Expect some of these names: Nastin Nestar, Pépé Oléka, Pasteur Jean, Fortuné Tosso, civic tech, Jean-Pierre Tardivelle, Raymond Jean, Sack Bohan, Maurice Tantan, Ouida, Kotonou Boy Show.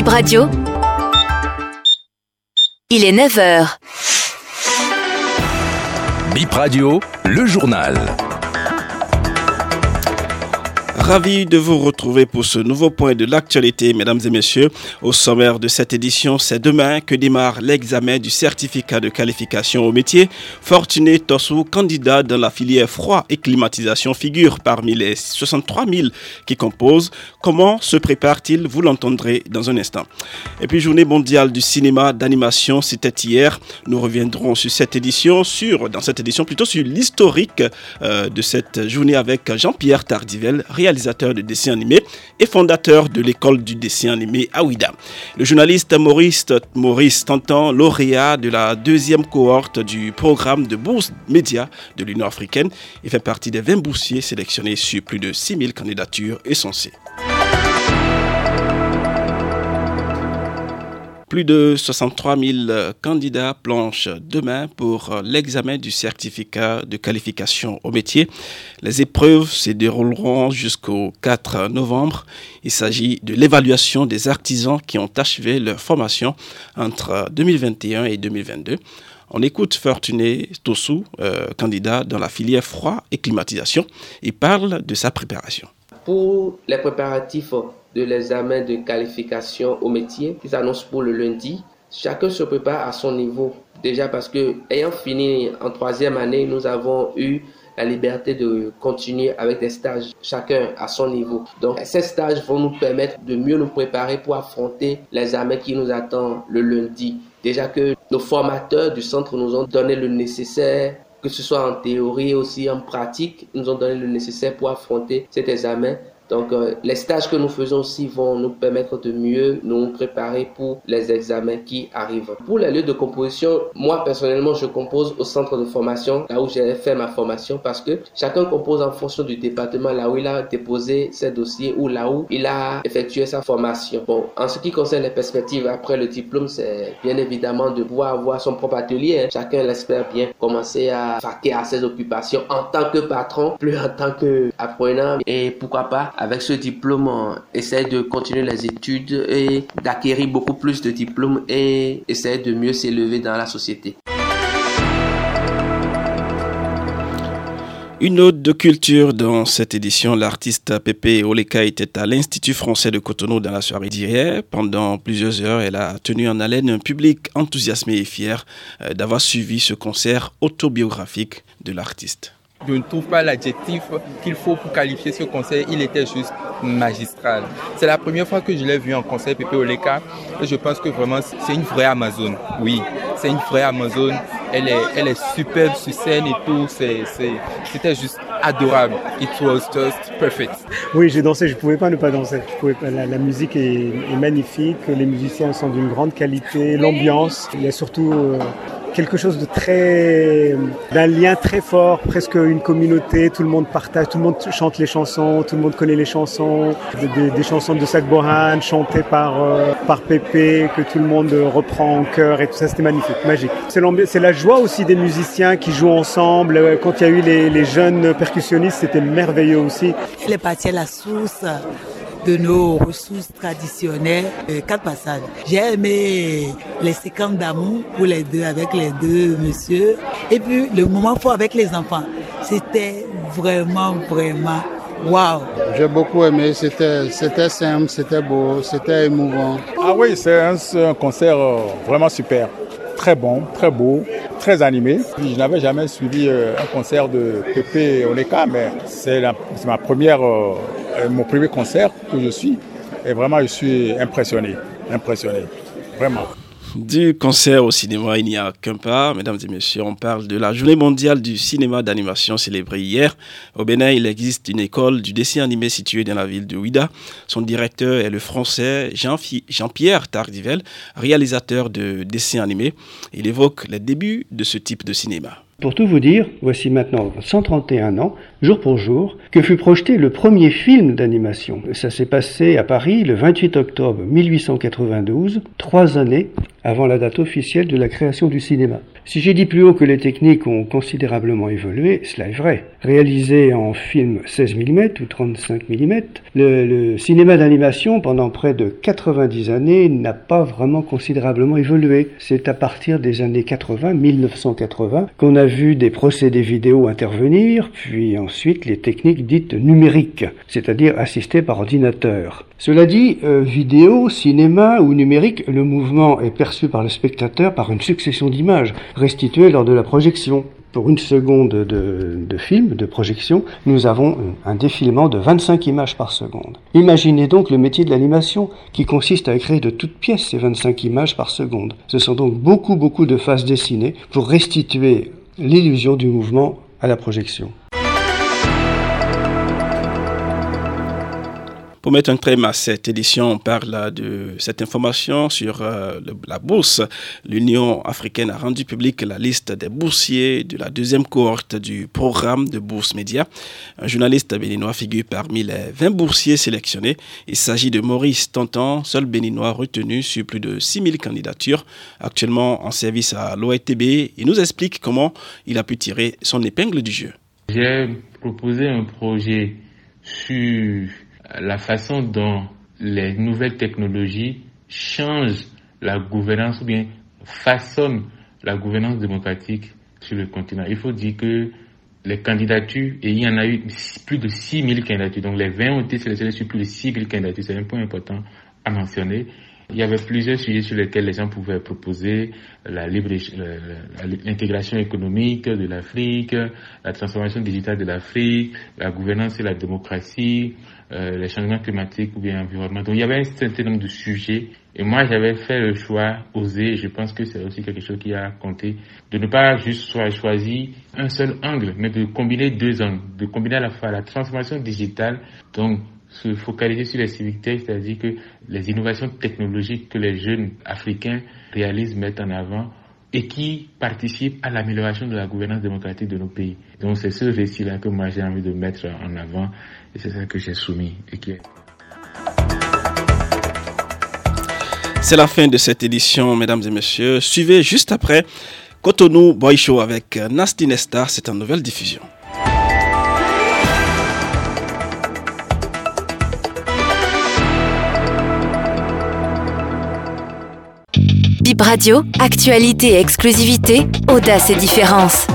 Bip Radio. Il est 9h. Bip Radio, le journal. Ravi de vous retrouver pour ce nouveau point de l'actualité, mesdames et messieurs. Au sommaire de cette édition, c'est demain que démarre l'examen du certificat de qualification au métier. Fortuné Tosso, candidat dans la filière froid et climatisation, figure parmi les 63 000 qui composent. Comment se prépare-t-il ? Vous l'entendrez dans un instant. Et puis, journée mondiale du cinéma d'animation, c'était hier. Nous reviendrons sur cette édition, sur l'historique de cette journée avec Jean-Pierre Tardivelle, réalisateur de dessins animés et fondateur de l'école du dessin animé à Ouida. Le journaliste Maurice Tantan, lauréat de la deuxième cohorte du programme de bourse médias de l'Union africaine, et fait partie des 20 boursiers sélectionnés sur plus de 6000 candidatures essentielles. Plus de 63 000 candidats planchent demain pour l'examen du certificat de qualification au métier. Les épreuves se dérouleront jusqu'au 4 novembre. Il s'agit de l'évaluation des artisans qui ont achevé leur formation entre 2021 et 2022. On écoute Fortuné Tosso, candidat dans la filière froid et climatisation. Il parle de sa préparation. Pour les préparatifs de l'examen de qualification au métier qui s'annonce pour le lundi, chacun se prépare à son niveau. Déjà parce que, ayant fini en troisième année, nous avons eu la liberté de continuer avec des stages, chacun à son niveau. Donc, ces stages vont nous permettre de mieux nous préparer pour affronter l'examen qui nous attend le lundi. Déjà que nos formateurs du centre nous ont donné le nécessaire, que ce soit en théorie et aussi en pratique, ils nous ont donné le nécessaire pour affronter cet examen. Donc, les stages que nous faisons aussi vont nous permettre de mieux nous préparer pour les examens qui arrivent. Pour les lieux de composition, moi personnellement, je compose au centre de formation, là où j'ai fait ma formation, parce que chacun compose en fonction du département, là où il a déposé ses dossiers ou là où il a effectué sa formation. Bon, en ce qui concerne les perspectives après le diplôme, c'est bien évidemment de pouvoir avoir son propre atelier. Chacun l'espère bien commencer à vaquer à ses occupations en tant que patron, plus en tant qu'apprenant, et pourquoi pas. Avec ce diplôme, on essaie de continuer les études et d'acquérir beaucoup plus de diplômes et essayer de mieux s'élever dans la société. Une ode de culture dans cette édition. L'artiste Pépé Oléka était à l'Institut français de Kotonou dans la soirée d'hier. Pendant plusieurs heures, elle a tenu en haleine un public enthousiasmé et fier d'avoir suivi ce concert autobiographique de l'artiste. Je ne trouve pas l'adjectif qu'il faut pour qualifier ce concert, il était juste magistral. C'est la première fois que je l'ai vu en concert, Pépé Oléka, et je pense que vraiment c'est une vraie Amazone. Oui, c'est une vraie Amazone, elle est superbe sur scène et tout, c'était juste adorable. It was just perfect. Oui, j'ai dansé, je ne pouvais pas ne pas danser. La musique est magnifique, les musiciens sont d'une grande qualité, l'ambiance, il y a surtout... quelque chose de d'un lien très fort, presque une communauté, tout le monde partage, tout le monde chante les chansons, tout le monde connaît les chansons, des chansons de Sack Bohan chantées par Pépé, que tout le monde reprend en chœur et tout ça, c'était magnifique, magique. C'est la joie aussi des musiciens qui jouent ensemble, quand il y a eu les jeunes percussionnistes, c'était merveilleux aussi. Il est parti à la source de nos ressources traditionnelles, quatre passages. J'ai aimé les séquences d'amour pour les deux, avec les deux messieurs. Et puis, le moment fort avec les enfants. C'était vraiment, vraiment waouh. J'ai beaucoup aimé. C'était simple, c'était beau, c'était émouvant. Ah oui, c'est un concert vraiment super. Très bon, très beau, très animé. Je n'avais jamais suivi un concert de Pépé Oléka, mais c'est ma première... mon premier concert que je suis, et vraiment je suis impressionné, vraiment. Du concert au cinéma, il n'y a qu'un pas. Mesdames et messieurs, on parle de la journée mondiale du cinéma d'animation célébrée hier. Au Bénin, il existe une école du dessin animé située dans la ville de Ouida. Son directeur est le français Jean-Pierre Tardivelle, réalisateur de dessins animés. Il évoque les débuts de ce type de cinéma. Pour tout vous dire, voici maintenant 131 ans, jour pour jour, que fut projeté le premier film d'animation. Ça s'est passé à Paris le 28 octobre 1892, 3 années avant la date officielle de la création du cinéma. Si j'ai dit plus haut que les techniques ont considérablement évolué, cela est vrai. réalisé en film 16 mm ou 35 mm, le cinéma d'animation pendant près de 90 années n'a pas vraiment considérablement évolué. C'est à partir des années 80, 1980, qu'on a vu des procédés vidéo intervenir, puis ensuite les techniques dites numériques, c'est-à-dire assistées par ordinateur. Cela dit, vidéo, cinéma ou numérique, le mouvement est perçu par le spectateur par une succession d'images restituées lors de la projection. Pour une seconde de film, de projection, nous avons un défilement de 25 images par seconde. Imaginez donc le métier de l'animation qui consiste à créer de toutes pièces ces 25 images par seconde. Ce sont donc beaucoup de faces dessinées pour restituer l'illusion du mouvement à la projection. Pour mettre un terme à cette édition, on parle de cette information sur la bourse. L'Union africaine a rendu publique la liste des boursiers de la deuxième cohorte du programme de bourse média. Un journaliste béninois figure parmi les 20 boursiers sélectionnés. Il s'agit de Maurice Tantan, seul béninois retenu sur plus de 6000 candidatures. Actuellement en service à l'OITB, il nous explique comment il a pu tirer son épingle du jeu. J'ai proposé un projet sur la façon dont les nouvelles technologies changent la gouvernance ou bien façonnent la gouvernance démocratique sur le continent. Il faut dire que les candidatures, et il y en a eu plus de 6000 candidatures, donc les 20 ont été sélectionnés sur plus de 6000 candidatures, c'est un point important à mentionner. Il y avait plusieurs sujets sur lesquels les gens pouvaient proposer, l'intégration économique de l'Afrique, la transformation digitale de l'Afrique, la gouvernance et la démocratie, les changements climatiques ou bien environnement. Donc il y avait un certain nombre de sujets et moi j'avais fait le choix osé, je pense que c'est aussi quelque chose qui a compté, de ne pas juste choisir un seul angle, mais de combiner deux angles, de combiner à la fois la transformation digitale, donc se focaliser sur les civic tech, c'est-à-dire que les innovations technologiques que les jeunes africains réalisent, mettent en avant et qui participent à l'amélioration de la gouvernance démocratique de nos pays. Donc c'est ce récit-là que moi j'ai envie de mettre en avant et c'est ça que j'ai soumis. C'est la fin de cette édition, mesdames et messieurs. Suivez juste après Kotonou Boy Show avec Nastin Nestar, c'est une nouvelle diffusion. Bip Radio, actualité et exclusivité, audace et différence.